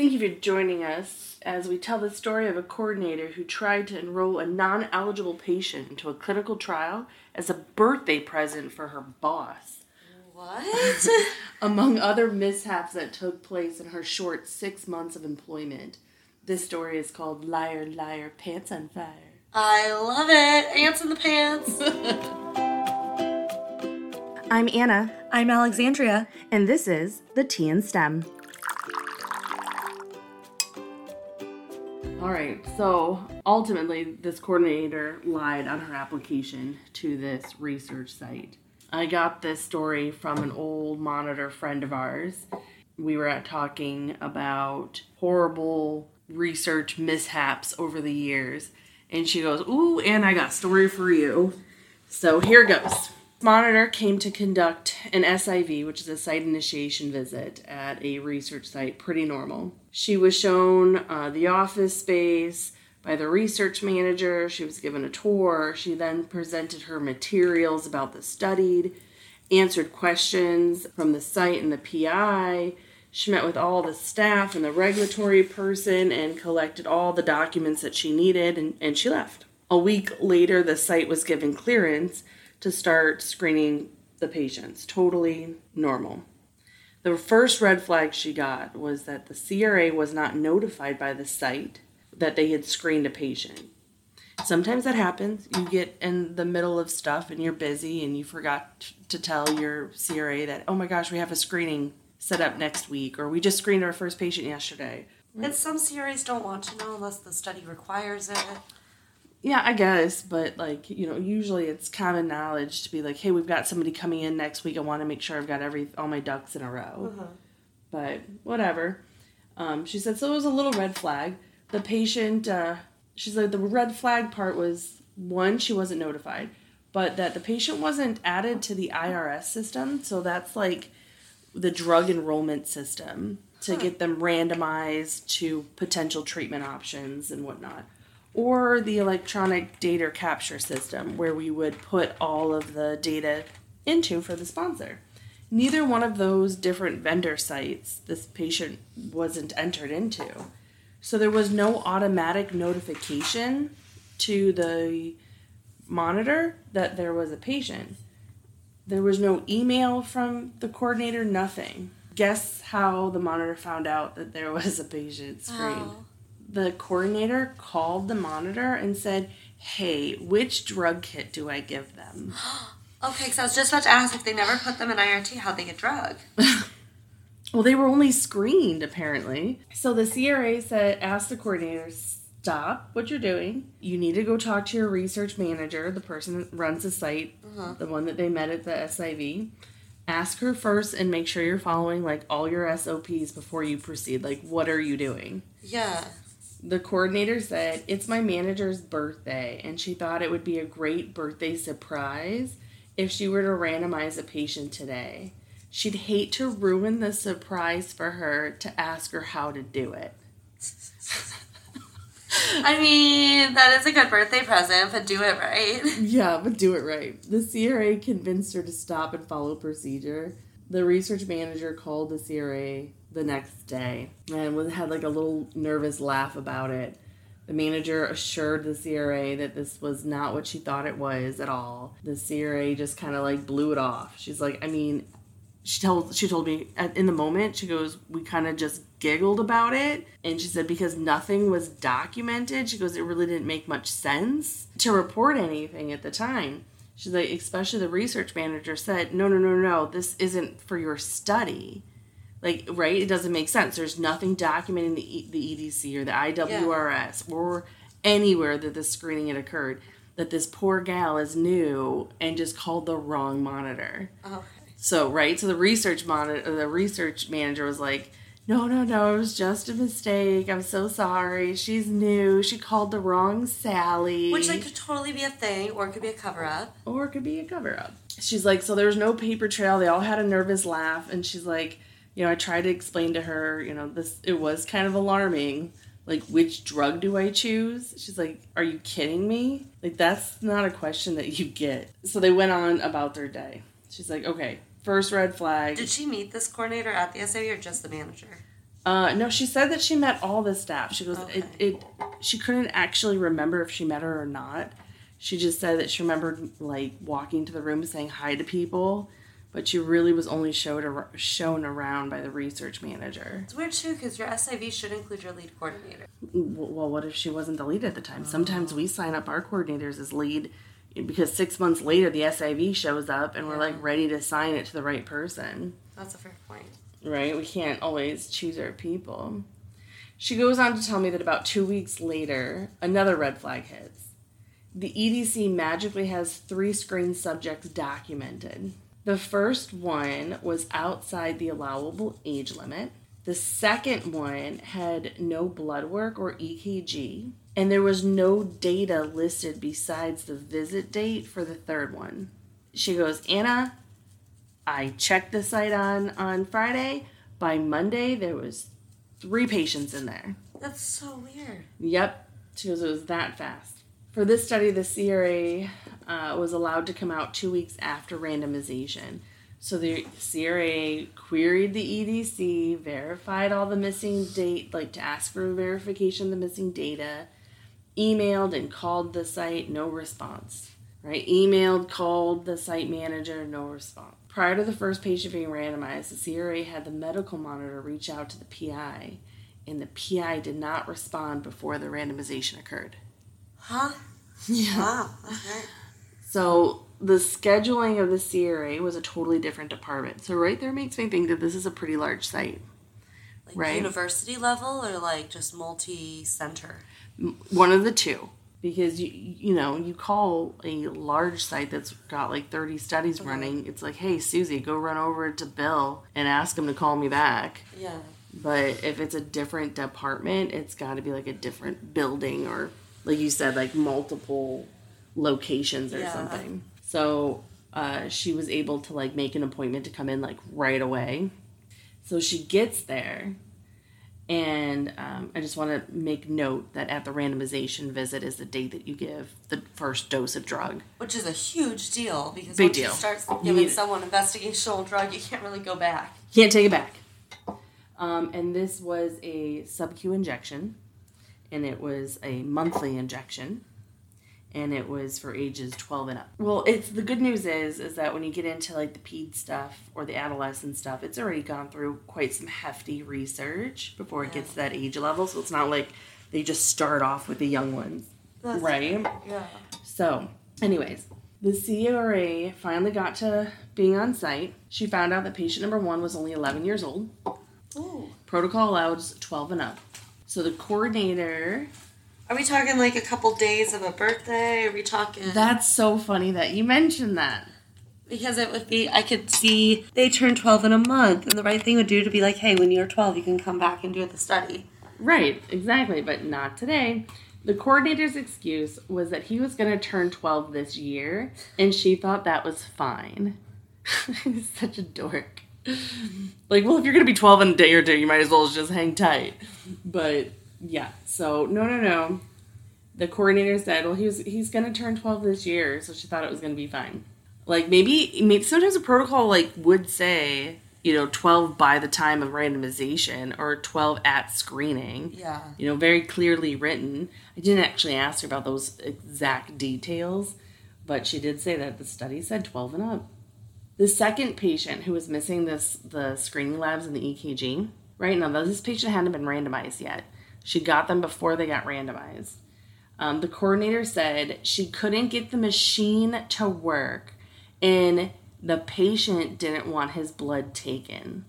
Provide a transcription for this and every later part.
Thank you for joining us as we tell the story of a coordinator who tried to enroll a non-eligible patient into a clinical trial as a birthday present for her boss. What? Among other mishaps that took place in her short 6 months of employment. This story is called Liar, Liar, Pants on Fire. I love it. Ants in the pants. I'm Anna. I'm Alexandria. And this is The Tea and STEM. All right, so ultimately, this coordinator lied on her application to this research site. I got this story from an old monitor friend of ours. We were talking about horrible research mishaps over the years, and she goes, "Ooh, and I got a story for you." So here goes. Monitor came to conduct an SIV, which is a site initiation visit at a research site, pretty normal. She was shown the office space by the research manager. She was given a tour. She then presented her materials about the studied, answered questions from the site and the PI. She met with all the staff and the regulatory person and collected all the documents that she needed, and she left. A week later, the site was given clearance to start screening the patients. Totally normal. The first red flag she got was that the CRA was not notified by the site that they had screened a patient. Sometimes that happens. You get in the middle of stuff and you're busy and you forgot to tell your CRA that, oh my gosh, we have a screening set up next week, or we just screened our first patient yesterday. And some CRAs don't want to know unless the study requires it. Yeah, I guess, but, like, you know, usually it's common knowledge to be like, hey, we've got somebody coming in next week. I want to make sure I've got all my ducks in a row. Uh-huh. But whatever. She said, so it was a little red flag. The patient, she said the red flag part was, one, she wasn't notified, but that the patient wasn't added to the IRS system. So that's, like, the drug enrollment system to get them randomized to potential treatment options and whatnot. Or the electronic data capture system where we would put all of the data into for the sponsor. Neither one of those different vendor sites this patient wasn't entered into. So there was no automatic notification to the monitor that there was a patient. There was no email from the coordinator, nothing. Guess how the monitor found out that there was a patient screened. Oh. The coordinator called the monitor and said, hey, which drug kit do I give them? Okay, because I was just about to ask, if they never put them in IRT, how'd they get drug? Well, they were only screened, apparently. So the CRA asked the coordinator, stop what you're doing. You need to go talk to your research manager, the person that runs the site, the one that they met at the SIV. Ask her first and make sure you're following, like, all your SOPs before you proceed. Like, what are you doing? Yeah. The coordinator said, it's my manager's birthday, and she thought it would be a great birthday surprise if she were to randomize a patient today. She'd hate to ruin the surprise for her to ask her how to do it. I mean, that is a good birthday present, but do it right. Yeah, but do it right. The CRA convinced her to stop and follow procedure. The research manager called the CRA the next day and had like a little nervous laugh about it. The manager assured the CRA that this was not what she thought it was at all. The CRA just kind of like blew it off. She's like, I mean, she told me in the moment, she goes, we kind of just giggled about it. And she said, because nothing was documented, she goes, it really didn't make much sense to report anything at the time. She's like, especially the research manager said, no, this isn't for your study. Like, right? It doesn't make sense. There's nothing documenting the EDC or the IWRS or anywhere that the screening had occurred, that this poor gal is new and just called the wrong monitor. Okay. So, right? So the research manager was like, no, it was just a mistake. I'm so sorry. She's new. She called the wrong Sally. Which, like, could totally be a thing, or it could be a cover-up. She's like, so there was no paper trail. They all had a nervous laugh, and she's like, you know, I tried to explain to her, you know, it was kind of alarming. Like, which drug do I choose? She's like, are you kidding me? Like, that's not a question that you get. So they went on about their day. She's like, okay. First red flag. Did she meet this coordinator at the SIV or just the manager? No, she said that she met all the staff. She goes, okay. She couldn't actually remember if she met her or not. She just said that she remembered, like, walking to the room saying hi to people, but she really was only shown around by the research manager. It's weird, too, because your SIV should include your lead coordinator. Well, what if she wasn't the lead at the time? Oh. Sometimes we sign up our coordinators as lead because 6 months later the SIV shows up and we're, like, ready to sign it to the right person. That's a fair point. Right? We can't always choose our people. She goes on to tell me that about 2 weeks later, another red flag hits. The EDC magically has 3 screen subjects documented. The first one was outside the allowable age limit. The second one had no blood work or EKG. And there was no data listed besides the visit date for the third one. She goes, Anna, I checked the site on Friday. By Monday, there was 3 patients in there. That's so weird. Yep. She goes, it was that fast. For this study, the CRA was allowed to come out 2 weeks after randomization. So the CRA queried the EDC, verified all the missing data, like to ask for verification of the missing data, emailed and called the site, no response. Right? Emailed, called the site manager, no response. Prior to the first patient being randomized, the CRA had the medical monitor reach out to the PI, and the PI did not respond before the randomization occurred. Huh? Yeah. Wow. Okay. So the scheduling of the CRA was a totally different department. So right there makes me think that this is a pretty large site. Like right? University level or like just multi-center? One of the two. Because, you know, you call a large site that's got like 30 studies running. It's like, hey, Susie, go run over to Bill and ask him to call me back. Yeah. But if it's a different department, it's got to be like a different building or, like you said, like multiple locations or something. So she was able to like make an appointment to come in like right away. So she gets there. And I just want to make note that at the randomization visit is the date that you give the first dose of drug. Which is a huge deal because once you start giving someone investigational drug, you can't really go back. Can't take it back. And this was a sub-Q injection, and it was a monthly injection, and it was for ages 12 and up. Well, the good news is that when you get into like the ped stuff or the adolescent stuff, it's already gone through quite some hefty research before it gets to that age level. So it's not like they just start off with the young ones, right? Yeah. So, anyways, the CRA finally got to being on site. She found out that patient number 1 was only 11 years old. Ooh. Protocol allows 12 and up. So the coordinator. Are we talking like a couple days of a birthday? Are we talking... That's so funny that you mentioned that. Because it would be... I could see they turn 12 in a month. And the right thing would do to be like, hey, when you're 12, you can come back and do the study. Right. Exactly. But not today. The coordinator's excuse was that he was going to turn 12 this year. And she thought that was fine. He's such a dork. Like, well, if you're going to be 12 in a day or two, you might as well just hang tight. But... yeah, so, no. The coordinator said, well, he's going to turn 12 this year, so she thought it was going to be fine. Like, maybe sometimes a protocol, like, would say, you know, 12 by the time of randomization or 12 at screening. Yeah. You know, very clearly written. I didn't actually ask her about those exact details, but she did say that the study said 12 and up. The second patient who was missing the screening labs and the EKG, right? Now, this patient hadn't been randomized yet. She got them before they got randomized. The coordinator said she couldn't get the machine to work and the patient didn't want his blood taken.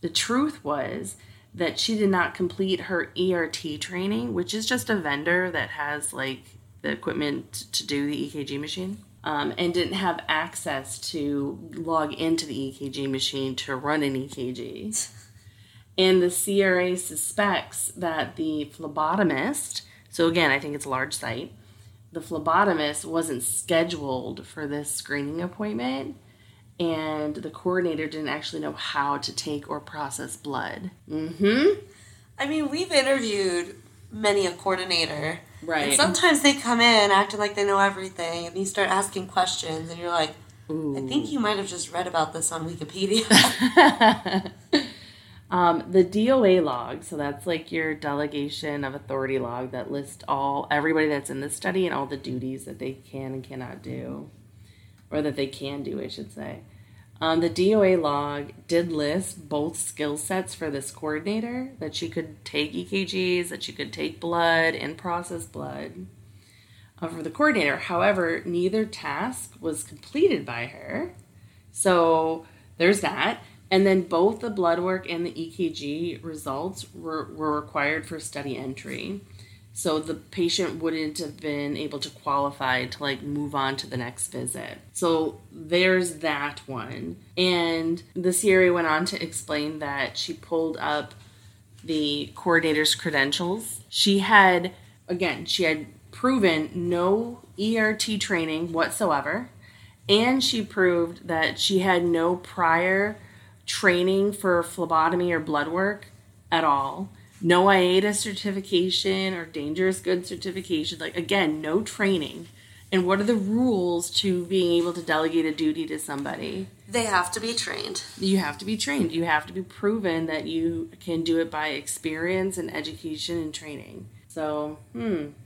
The truth was that she did not complete her ERT training, which is just a vendor that has like the equipment to do the EKG machine, and didn't have access to log into the EKG machine to run an EKG. And the CRA suspects that the phlebotomist, so again, I think it's a large site, the phlebotomist wasn't scheduled for this screening appointment, and the coordinator didn't actually know how to take or process blood. Mm-hmm. I mean, we've interviewed many a coordinator. Right. And sometimes they come in acting like they know everything, and you start asking questions, and you're like, ooh. I think you might have just read about this on Wikipedia. The DOA log, so that's like your delegation of authority log that lists everybody that's in the study and all the duties that they can and cannot do, or that they can do, I should say. The DOA log did list both skill sets for this coordinator, that she could take EKGs, that she could take blood and process blood for the coordinator. However, neither task was completed by her, so there's that. And then both the blood work and the EKG results were required for study entry. So the patient wouldn't have been able to qualify to move on to the next visit. So there's that one. And the CRA went on to explain that she pulled up the coordinator's credentials. She had proven no ERT training whatsoever. And she proved that she had no prior training for phlebotomy or blood work at all, no IATA certification or dangerous goods certification, no training. And what are the rules to being able to delegate a duty to somebody? They have to be trained. You have to be trained. You have to be proven that you can do it by experience and education and training. So,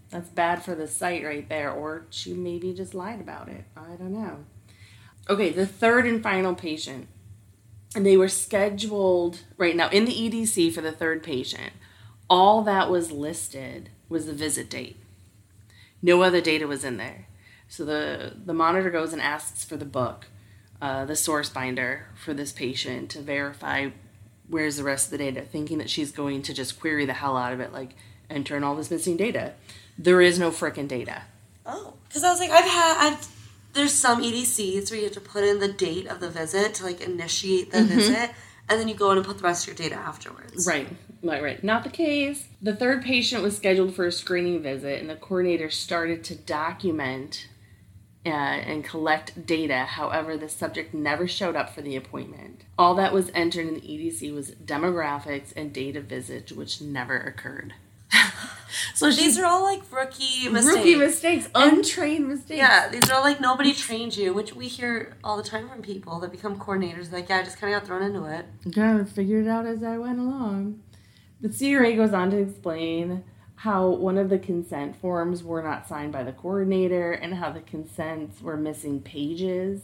that's bad for the site right there, or she maybe just lied about it. I don't know. Okay, the third and final patient. And they were scheduled right now in the EDC for the third patient. All that was listed was the visit date. No other data was in there. So the monitor goes and asks for the book, the source binder for this patient to verify where's the rest of the data, thinking that she's going to just query the hell out of it, enter in all this missing data. There is no frickin' data. Oh, because I was like, there's some EDCs where you have to put in the date of the visit to, initiate the visit, and then you go in and put the rest of your data afterwards. Right. Not the case. The third patient was scheduled for a screening visit, and the coordinator started to document and collect data. However, the subject never showed up for the appointment. All that was entered in the EDC was demographics and date of visit, which never occurred. So these are all rookie mistakes. Untrained mistakes. Yeah, these are all nobody trained you, which we hear all the time from people that become coordinators. I just kind of got thrown into it. Kind of figured it out as I went along. The CRA goes on to explain how one of the consent forms were not signed by the coordinator and how the consents were missing pages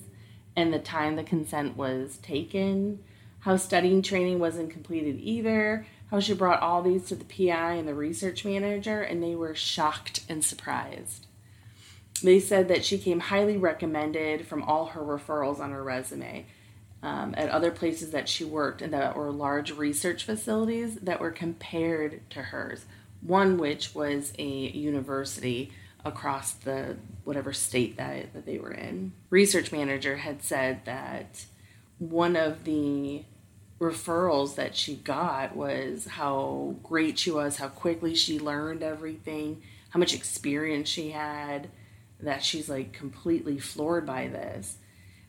and the time the consent was taken, how studying training wasn't completed either, how she brought all these to the PI and the research manager, and they were shocked and surprised. They said that she came highly recommended from all her referrals on her resume at other places that she worked and that were large research facilities that were compared to hers, one which was a university across the whatever state that they were in. Research manager had said that one of the referrals that she got was how great she was, how quickly she learned everything, how much experience she had, that she's completely floored by this.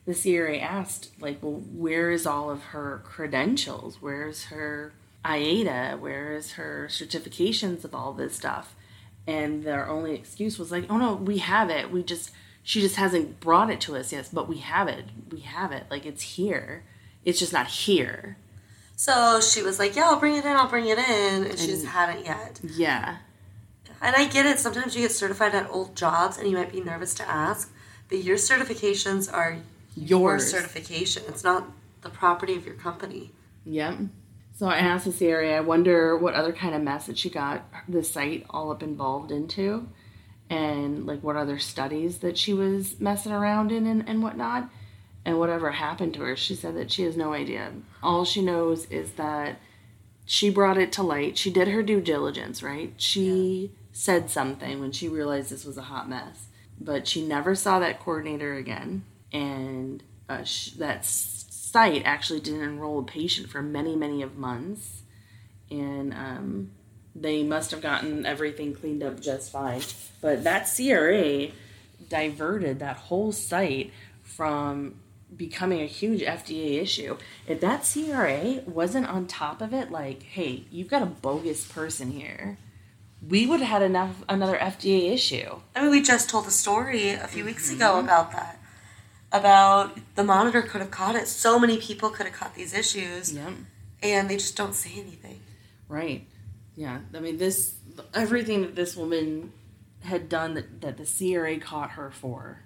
The CRA asked, where is all of her credentials? Where's her IATA? Where's her certifications of all this stuff? And their only excuse was oh no, we have it. She just hasn't brought it to us yet, but we have it. We have it. It's here. It's just not here. So she was like, yeah, I'll bring it in. And she just hadn't yet. Yeah. And I get it. Sometimes you get certified at old jobs and you might be nervous to ask, but your certifications are your certification. It's not the property of your company. Yep. So I asked this area, I wonder what other kind of mess that she got the site all up involved into and what other studies that she was messing around in and whatnot. And whatever happened to her, she said that she has no idea. All she knows is that she brought it to light. She did her due diligence, right? She said something when she realized this was a hot mess. But she never saw that coordinator again. And that site actually didn't enroll a patient for many, many of months. And they must have gotten everything cleaned up just fine. But that CRA diverted that whole site from becoming a huge FDA issue. If that CRA wasn't on top of it, hey, you've got a bogus person here, we would have had another FDA issue. I mean, we just told a story a few weeks ago about that. About the monitor could have caught it. So many people could have caught these issues. Yep. and they just don't say anything. Right. Yeah. I mean, this, everything that this woman had done that the CRA caught her for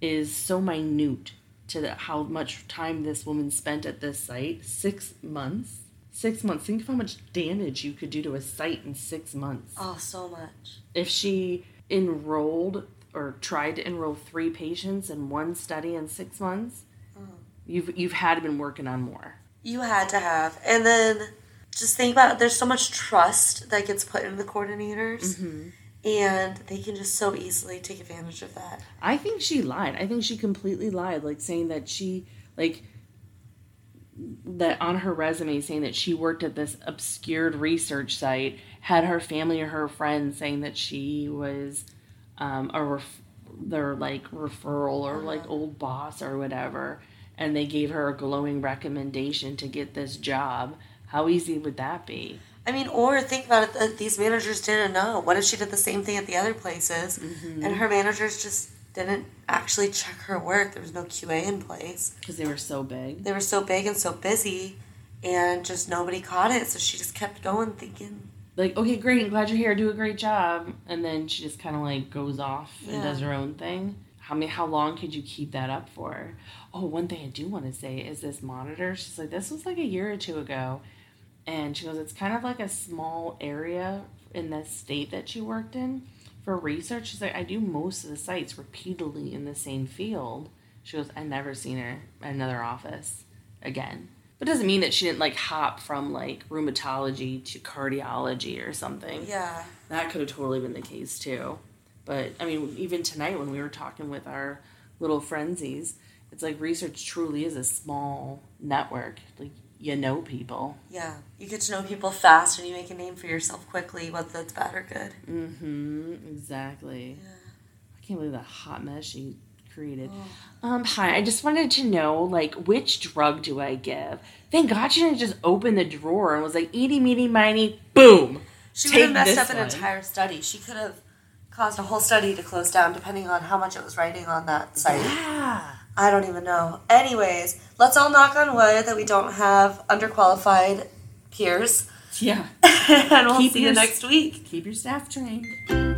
is so minute to how much time this woman spent at this site. 6 months. 6 months. Think of how much damage you could do to a site in 6 months. Oh, so much. If she enrolled or tried to enroll 3 patients in one study in 6 months, you've had to been working on more. You had to have. And then just think about it. There's so much trust that gets put into the coordinators. Mm-hmm. And they can just so easily take advantage of that. I think she lied. I think she completely lied, like saying that she, like, that on her resume saying that she worked at this obscured research site, had her family or her friends saying that she was their, like, referral or, like, old boss or whatever, and they gave her a glowing recommendation to get this job. How easy would that be? I mean, or think about it, these managers didn't know. What if she did the same thing at the other places, mm-hmm. and her managers just didn't actually check her work? There was no QA in place. Because they were so big. They were so big and so busy, and just nobody caught it, so she just kept going thinking. Like, okay, great, I'm glad you're here, do a great job. And then she just kind of, like, goes off and does her own thing. How long could you keep that up for? Oh, one thing I do want to say is this monitor. She's like, this was like a year or two ago. And she goes, it's kind of like a small area in the state that she worked in for research. She's like, I do most of the sites repeatedly in the same field. She goes, I've never seen her at another office again. But it doesn't mean that she didn't, like, hop from, like, rheumatology to cardiology or something. Yeah. That could have totally been the case, too. But, I mean, even tonight when we were talking with our little frenzies, it's like research truly is a small network. Like, you know people. Yeah. You get to know people fast and you make a name for yourself quickly, whether that's bad or good. Mm-hmm. Exactly. Yeah. I can't believe that hot mess she created. Oh. Hi, I just wanted to know, like, which drug do I give? Thank God she didn't just open the drawer and was like, eaty, meaty, miny, boom. She would have messed up an entire study. She could have caused a whole study to close down, depending on how much it was writing on that site. Yeah. I don't even know. Anyways, let's all knock on wood that we don't have underqualified peers. Yeah. And we'll see you next week. Keep your staff trained.